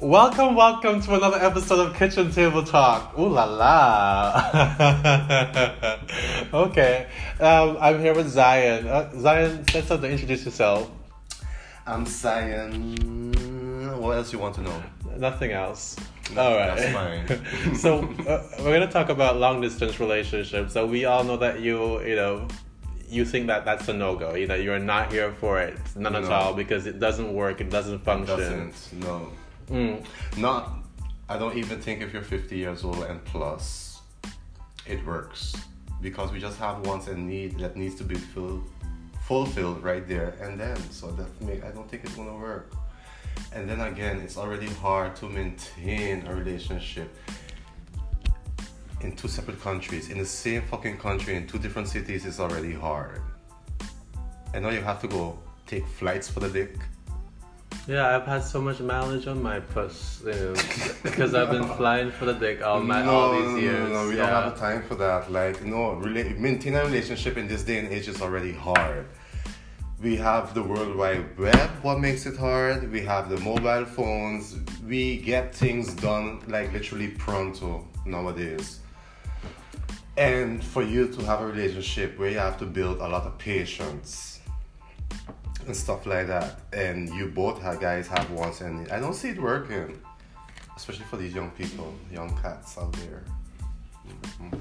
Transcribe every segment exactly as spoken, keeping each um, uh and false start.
Welcome, welcome to another episode of Kitchen Table Talk. Ooh la la. Okay, um, I'm here with Zion. Uh, Zion, say something, introduce yourself. I'm Zion. What else you want to know? Nothing else. No, all right. That's fine. So uh, we're going to talk about long distance relationships. So we all know that you, you know, you think that that's a no-go. You know, you're not here for it. None no. at all, because it doesn't work. It doesn't function. It doesn't, no. Mm. Not, I don't even think if you're fifty years old and plus, it works, because we just have wants and need that needs to be filled, fulfilled right there and then. So that make I don't think it's gonna work. And then again, it's already hard to maintain a relationship in two separate countries, in the same fucking country, in two different cities. It's already hard, and now you have to go take flights for the dick. Yeah, I've had so much mileage on my puss, you know, because I've been flying for the dick all my no, all these years. No, no, no, we yeah. don't have the time for that. Like, no, really, maintaining a relationship in this day and age is already hard. We have the World Wide Web, what makes it hard. We have the mobile phones. We get things done, like, literally pronto nowadays. And for you to have a relationship where you have to build a lot of patience and stuff like that, and you both have guys have wants, and I don't see it working, especially for these young people, young cats out there. Mm-hmm.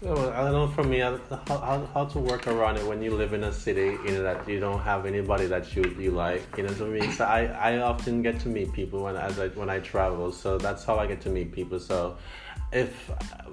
Yeah, well, I don't know. For me, how, how how to work around it when you live in a city, you know, that you don't have anybody that you you like, you know what I mean? So I, I often get to meet people when as I when I travel, so that's how I get to meet people. So if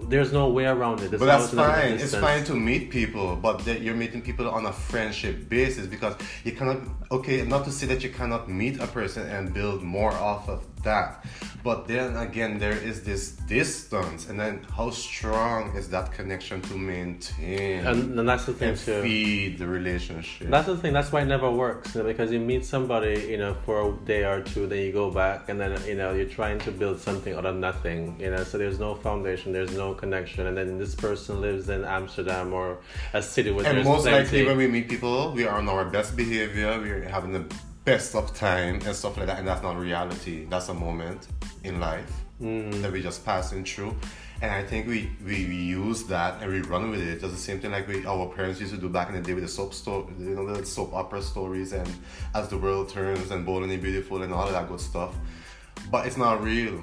there's no way around it, but that's fine. It's fine to meet people, but that you're meeting people on a friendship basis, because you cannot. Okay, not to say that you cannot meet a person and build more off of that, but then again, there is this distance, and then how strong is that connection to maintain? And, and that's the thing and too. Feed the relationship. That's the thing. That's why it never works, you know, because you meet somebody, you know, for a day or two, then you go back, and then you know you're trying to build something out of nothing, you know. So there's no foundation, there's no connection, and then this person lives in Amsterdam or a city where and there's most plenty. Likely when we meet people, we are on our best behavior, we're having the best of time and stuff like that, and that's not reality. That's a moment in life mm. that we're just passing through, and I think we, we, we use that and we run with it. It's the same thing like we, our parents used to do back in the day with the soap sto- you know, the soap opera stories and As the World Turns and Bold and Beautiful and all of that good stuff, but it's not real.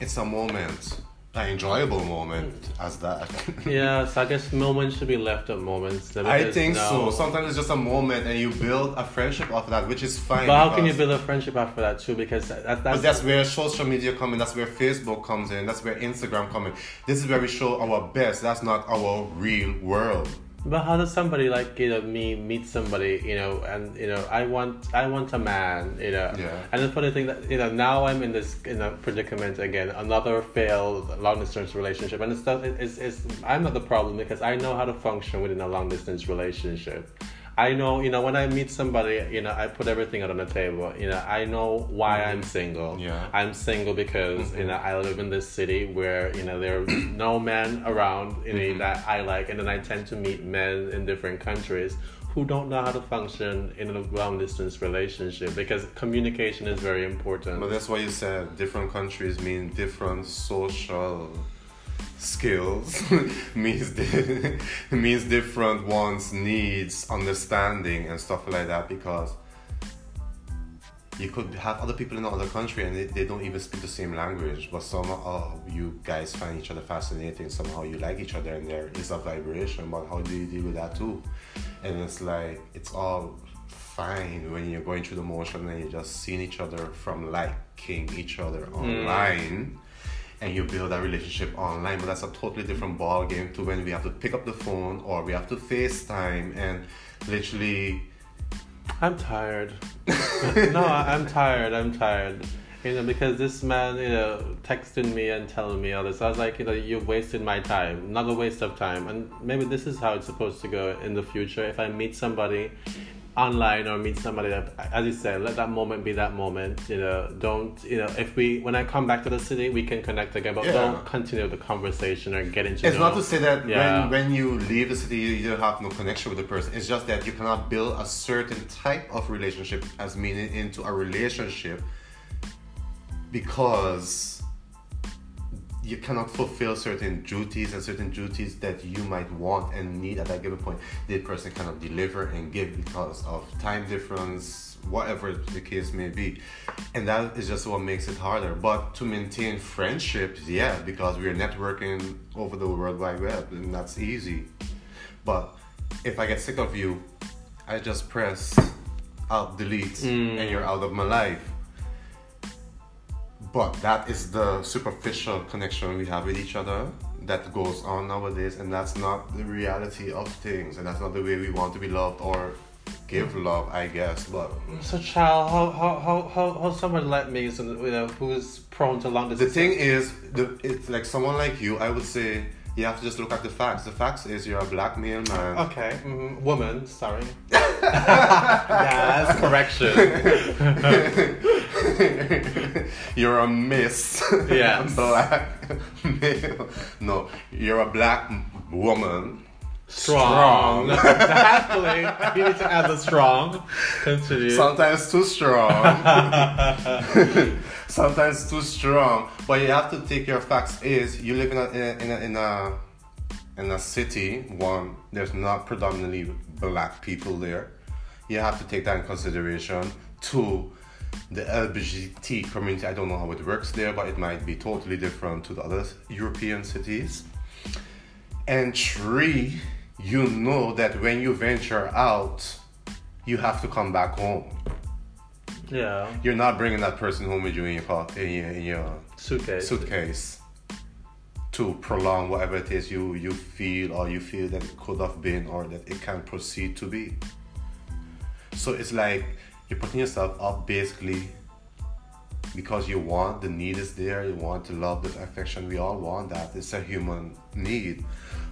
It's a moment. An enjoyable moment as that. Yeah, so I guess moments should be left at moments. I think no. so. Sometimes it's just a moment, and you build a friendship off of that, which is fine. But how can you build a friendship after that too? Because that, that's but that's where social media comes in. That's where Facebook comes in. That's where Instagram comes in. This is where we show our best. That's not our real world. But how does somebody like, you know, me meet somebody, you know, and you know, I want I want a man, you know. Yeah. And the funny thing that, you know, now I'm in this in a predicament again, another failed long distance relationship, and it's not it's it's I'm not the problem, because I know how to function within a long distance relationship. I know, you know, when I meet somebody, you know, I put everything out on the table. You know, I know why mm-hmm. I'm single. Yeah. I'm single because, mm-hmm. you know, I live in this city where, you know, there are no men around, you know, mm-hmm. that I like. And then I tend to meet men in different countries who don't know how to function in a long-distance relationship, because communication is very important. But that's why you said different countries mean different social skills means di- means different wants, needs, understanding, and stuff like that, because you could have other people in another country and they, they don't even speak the same language, but somehow you guys find each other fascinating, somehow you like each other, and there is a vibration. But how do you deal with that too? And it's like, it's all fine when you're going through the motion and you're just seeing each other from liking each other online. Mm. And you build that relationship online, but that's a totally different ball game to when we have to pick up the phone or we have to FaceTime and literally. I'm tired. no, I'm tired. I'm tired. You know, because this man, you know, texting me and telling me all this. I was like, you know, you've wasted my time. Another waste of time. And maybe this is how it's supposed to go in the future. If I meet somebody online or meet somebody, that, as you said, let that moment be that moment, you know. Don't, you know, if we, when I come back to the city, we can connect again, but yeah. don't continue the conversation or get into it. It's know. Not to say that yeah. when, when you leave the city, you don't have no connection with the person. It's just that you cannot build a certain type of relationship as meaning into a relationship because you cannot fulfill certain duties and certain duties that you might want and need at that given point. The person cannot deliver and give because of time difference, whatever the case may be. And that is just what makes it harder. But to maintain friendships, yeah, because we are networking over the World Wide Web, and that's easy. But if I get sick of you, I just press Alt Delete mm. and you're out of my life. But that is the superficial connection we have with each other that goes on nowadays, and that's not the reality of things, and that's not the way we want to be loved or give love, I guess. But so, child, how how how how, how someone like me, so, you know, who is prone to long distance? The thing is, the, it's like someone like you, I would say you have to just look at the facts. The facts is you're a black male man. Okay, mm-hmm. woman. Sorry. Yes, correction. You're a miss. Yeah. Black male. No, you're a black woman. Strong. strong. Exactly. You need to add the strong. Continue. Sometimes too strong. Sometimes too strong. But you have to take your facts. Is you live in a in a in a in a city. One, there's not predominantly black people there. You have to take that in consideration. Two, the L G B T community, I don't know how it works there, but it might be totally different to the other European cities. And three, you know that when you venture out, you have to come back home. Yeah. You're not bringing that person home with you in your, car, in your, in your suitcase. suitcase to prolong whatever it is you, you feel or you feel that it could have been or that it can proceed to be. So it's like, you're putting yourself up basically because you want, the need is there, you want to love, the affection, we all want that, it's a human need.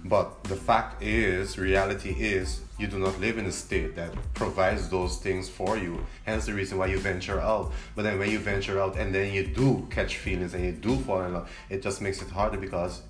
But the fact is, reality is, you do not live in a state that provides those things for you. Hence the reason why you venture out. But then when you venture out and then you do catch feelings and you do fall in love, it just makes it harder because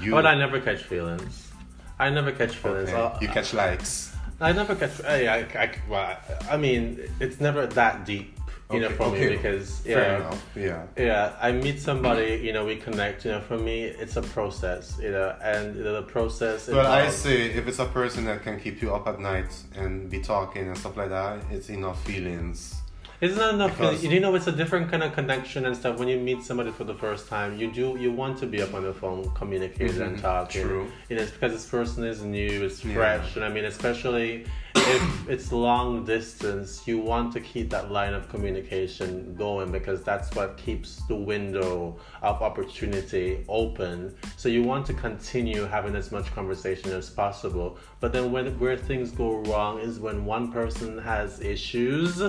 you... But I never catch feelings. I never catch feelings. Okay. You catch likes. I never catch. I, I, I, well, I mean, it's never that deep, you okay, know, for okay. me because yeah, yeah, yeah. I meet somebody, you know, we connect. You know, for me, it's a process, you know, and you know, the process. Well, involves... I say if it's a person that can keep you up at night and be talking and stuff like that, it's enough feelings. It's not enough because... feelings. You know, it's a different kind of connection and stuff. When you meet somebody for the first time, you do you want to be up on the phone, communicate mm-hmm. and talk. True. And, you know, it's because this person is new, it's fresh, yeah. and I mean, especially if it's long distance, you want to keep that line of communication going because that's what keeps the window of opportunity open. So you want to continue having as much conversation as possible. But then when where things go wrong is when one person has issues.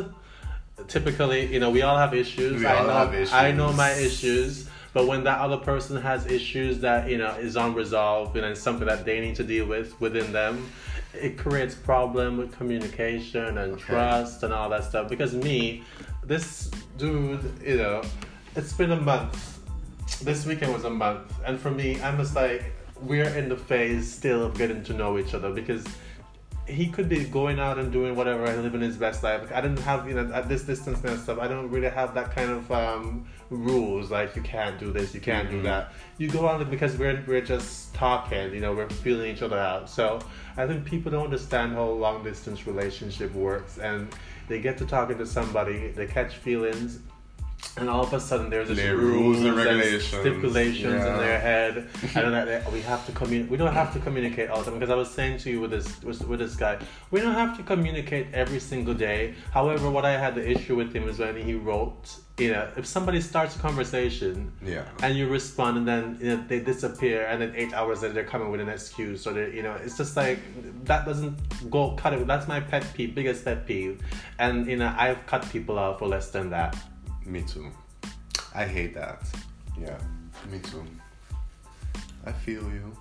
Typically, you know, we all have issues. We I all know, have issues. I know my issues, but when that other person has issues that, you know, is unresolved, you know, and it's something that they need to deal with within them, it creates problem with communication and okay. trust and all that stuff. Because me, this dude, you know, it's been a month. This weekend was a month, and for me, I'm just like, we're in the phase still of getting to know each other because. He could be going out and doing whatever and living his best life. I didn't have, you know, at this distance and stuff, I don't really have that kind of um, rules. Like, you can't do this, you can't mm-hmm. do that. You go out because we're we're just talking, you know, we're feeling each other out. So I think people don't understand how long distance relationship works. And they get to talking to somebody, they catch feelings. And all of a sudden, there's just rules and regulations, and stipulations yeah. in their head. I don't know. We have to communicate. We don't have to communicate all the time because I was saying to you with this with, with this guy, we don't have to communicate every single day. However, what I had the issue with him is when he wrote. You know, if somebody starts a conversation, yeah. and you respond, and then you know, they disappear, and then eight hours later they're coming with an excuse, or they, you know, it's just like that doesn't go cut it. That's my pet peeve, biggest pet peeve, and you know, I've cut people off for less than that. Me too. I hate that. Yeah. Me too. I feel you.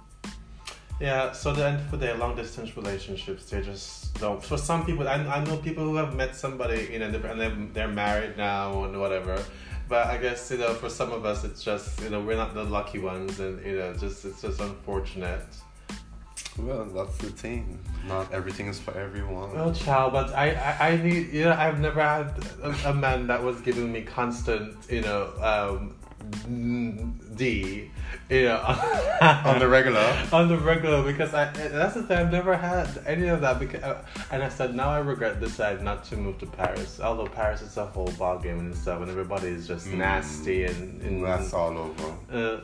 Yeah, so the end for their long distance relationships, they just don't. For some people, I, I know people who have met somebody, you know, and they're, they're married now and whatever. But I guess, you know, for some of us, it's just, you know, we're not the lucky ones and, you know, just it's just unfortunate. Well, that's the thing. Not everything is for everyone. Well, child, but I, I, I need, you know, I've never had a, a man that was giving me constant, you know, um, D, you know, on the regular, on the regular, because I, that's the thing, I've never had any of that, because, uh, and I said, now I regret deciding not to move to Paris, although Paris is a whole ball game and stuff, and everybody is just mm. nasty, and, and that's all over. Uh,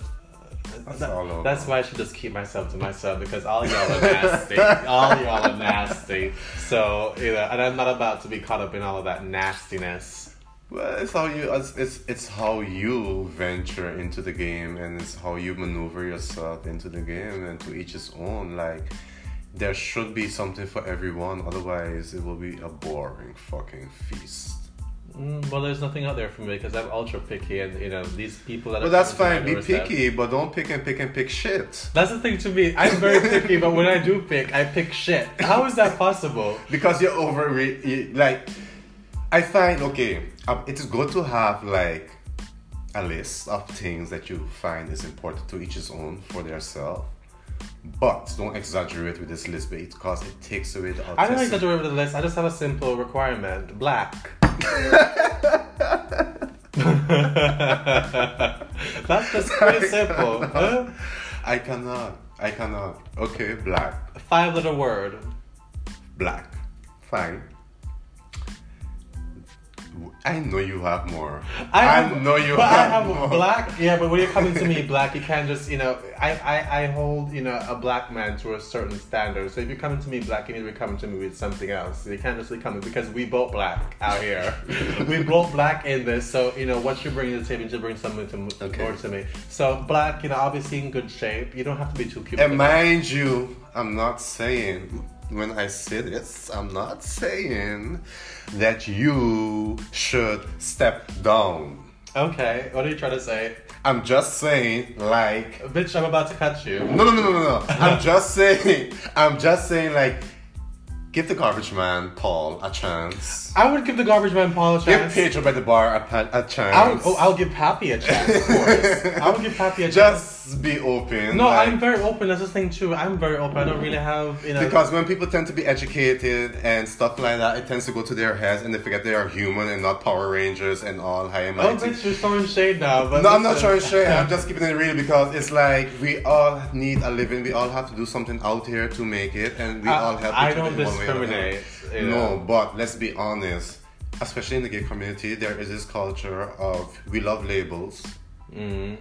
That's, that, that's why I should just keep myself to myself, because all y'all are nasty. All y'all are nasty. So, you know, and I'm not about to be caught up in all of that nastiness. Well, it's how you it's it's, it's how you venture into the game, and it's how you maneuver yourself into the game, and to each his own. Like, there should be something for everyone, otherwise it will be a boring fucking feast. Mm, well, there's nothing out there for me because I'm ultra picky, and you know these people that. Well, that's fine. Be picky, but don't pick and pick and pick shit. That's the thing to me. I'm very picky, but when I do pick, I pick shit. How is that possible? Because you're over re- like. I find okay. Um, it's good to have like a list of things that you find is important to each his own for themselves. But don't exaggerate with this list because it takes away the autistic. I don't exaggerate with the list. I just have a simple requirement. Black. That's just pretty simple. I cannot. Huh? I cannot. I cannot. Okay, black. Five letter word. Black. Fine. I know you have more. I, have, I know you but have, I have more. Black, yeah, but when you're coming to me black, you can't just, you know, I, I, I hold, you know, a black man to a certain standard. So if you're coming to me black, you need to be coming to me with something else. You can't just be coming, because we both black out here. We both black in this. So, you know, what you bring to the table, you just bring something to, okay. more to me. So black, you know, obviously in good shape. You don't have to be too cute. And mind you, I'm not saying... When I say this, I'm not saying that you should step down. Okay, what are you trying to say? I'm just saying, like... Bitch, I'm about to cut you. No, no, no, no, no, no. I'm just saying, I'm just saying, like, give the garbage man, Paul, a chance. I would give the garbage man, Paul, a chance. Give Pedro by the bar a, pa- a chance. I would, oh, I'll give Pappy a chance, of course. I would give Pappy a chance. Just be open. No, like, I'm very open. That's the thing, too. I'm very open. I don't really have, you know... Because when people tend to be educated and stuff like that, it tends to go to their heads and they forget they are human and not Power Rangers and all high and mighty. Oh, bitch, you're throwing shade now. But no, listen. I'm not throwing shade. I'm just keeping it real because it's like we all need a living. We all have to do something out here to make it, and we I, all have to I don't dis- Discriminate. You know. No, but let's be honest. Especially in the gay community, there is this culture of we love labels. Mm.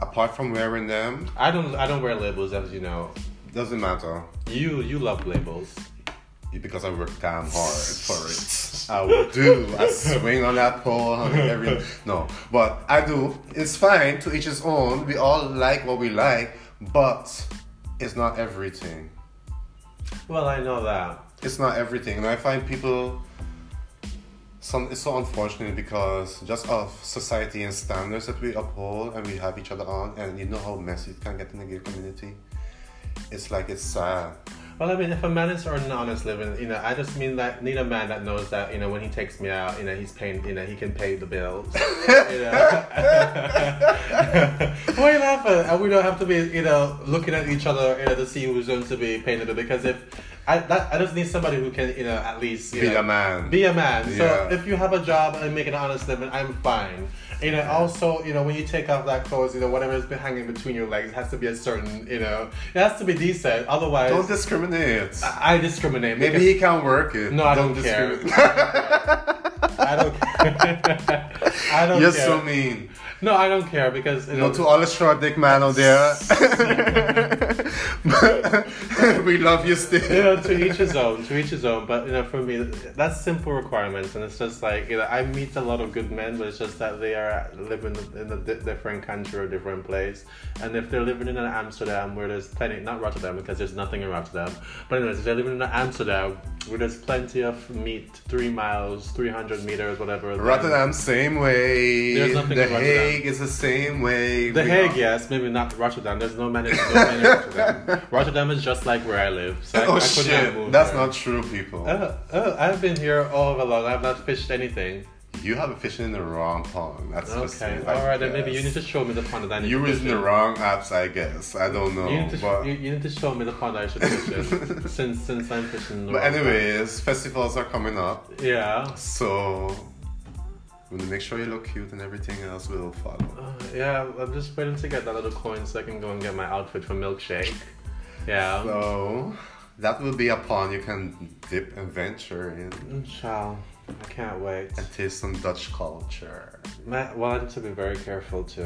Apart from wearing them, I don't. I don't wear labels, as you know. Doesn't matter. You you love labels. Because I work damn hard for it. I will do. I swing on that pole. I mean, every no, but I do. It's fine. To each his own. We all like what we like, but it's not everything. Well, I know that. It's not everything. And I find people... Some, it's so unfortunate because just of society and standards that we uphold and we have each other on, and you know how messy it can get in the gay community. It's like it's sad. Well, I mean, if a man is earning an honest living, you know, I just mean that need a man that knows that, you know, when he takes me out, you know, he's paying, you know, he can pay the bills. You know, why are you laughing? And we don't have to be, you know, looking at each other, you know, to see who's going to be paying the bill. Because if I, that, I just need somebody who can, you know, at least you be know, a man. Be a man. Yeah. So if you have a job and make an honest living, I'm fine. You know, also, you know, when you take off that clothes, you know, whatever has been hanging between your legs has to be a certain, you know, it has to be decent. Otherwise, don't discriminate. I, I discriminate. Maybe he can work it. No, I don't, don't care. I don't care. I don't You're care. You're so mean. No, I don't care because you know, no, to all the short dick man out there, we love you still. You know, to each his own. To each his own. But you know, for me, that's simple requirements, and it's just like you know, I meet a lot of good men, but it's just that they are living in a di- different country or different place. And if they're living in an Amsterdam where there's plenty, not Rotterdam because there's nothing in Rotterdam, but anyways, if they're living in an Amsterdam where there's plenty of meat, three miles, three hundred meters, whatever. Rotterdam, same way. There's nothing the in Rotterdam. The Hague is the same way. The Hague, are. Yes, maybe not Rotterdam. There's no man in Rotterdam. Rotterdam is just like where I live. So I, oh I shit, that's there. Not true, people. Oh, oh, I've been here all along. I've not fished anything. You have a fish in the wrong pond. That's okay. All right, then maybe you need to show me the pond that I need you to fish in. You was in the wrong apps, I guess. I don't know. You need to, but... sh- you, you need to show me the pond I should fish in since since I'm fishing. The but wrong anyways, pond. Festivals are coming up. Yeah. So, we make sure you look cute and everything else will follow. Uh, yeah, I'm just waiting to get that little coin so I can go and get my outfit for milkshake. Yeah. So that will be a pond you can dip and venture in. Ciao. I can't wait. And taste some Dutch culture. Matt, well, I need to be very careful too,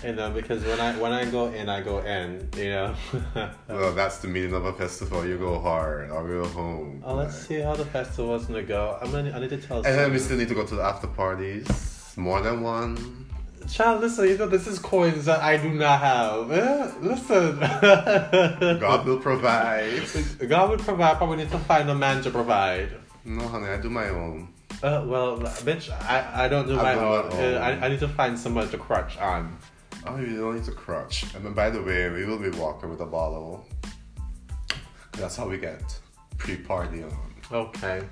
you know, because when I when I go in, I go in, you know. Well, that's the meaning of a festival. You go hard, or you go home. Oh, like. Let's see how the festival's gonna go. I'm gonna. I need to tell. And someone. Then we still need to go to the after parties. More than one. Child, listen, you know, this is coins that I do not have. Eh? Listen. God will provide. God will provide, but we need to find a man to provide. No, honey, I do my own. Uh, well, bitch, I, I don't do I my own. own. I, I need to find somebody to crutch on. Oh, you don't need to crutch. And then, by the way, we will be walking with a bottle. That's how we get pre-party on. Okay.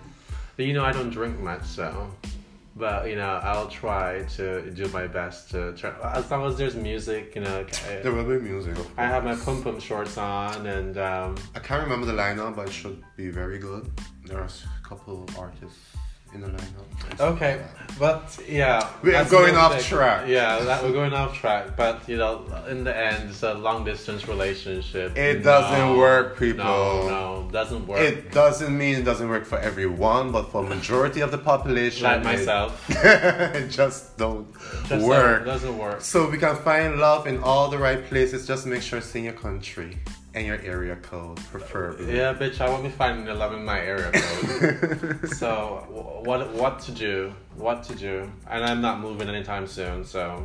But, you know, I don't drink much, so... But, you know, I'll try to do my best to try. As long as there's music, you know. I, there will be music, of course. I have my pum pum shorts on, and. Um, I can't remember the lineup, but it should be very good. There are a couple of artists in the lineup. Okay, like but yeah. We're going off thing. track. Yeah, that, we're going off track. But, you know, in the end, it's a long distance relationship. It no, doesn't work, people. No, no. Doesn't work. It doesn't mean it doesn't work for everyone, but for majority of the population, like myself, it just don't just work. Don't, doesn't work. So we can find love in all the right places. Just make sure it's in your country and your area code, preferably. Yeah, bitch, I won't be finding the love in my area code. So what? What to do? What to do? And I'm not moving anytime soon. So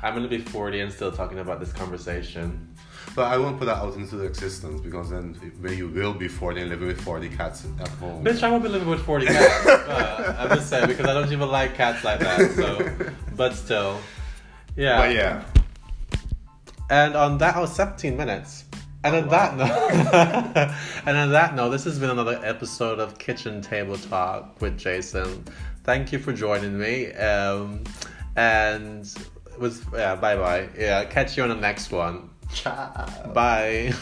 I'm gonna be forty and still talking about this conversation. But I won't put that out into existence because then when you will be forty and living with forty cats at home. Bitch, I won't be living with forty cats. uh, I'm just saying because I don't even like cats like that. So, but still, yeah. But yeah. And on that, oh, seventeen minutes. And on wow. that note, and on that note, this has been another episode of Kitchen Table Talk with Jason. Thank you for joining me. Um, and was yeah, bye bye. Yeah, catch you on the next one. Ciao. Bye.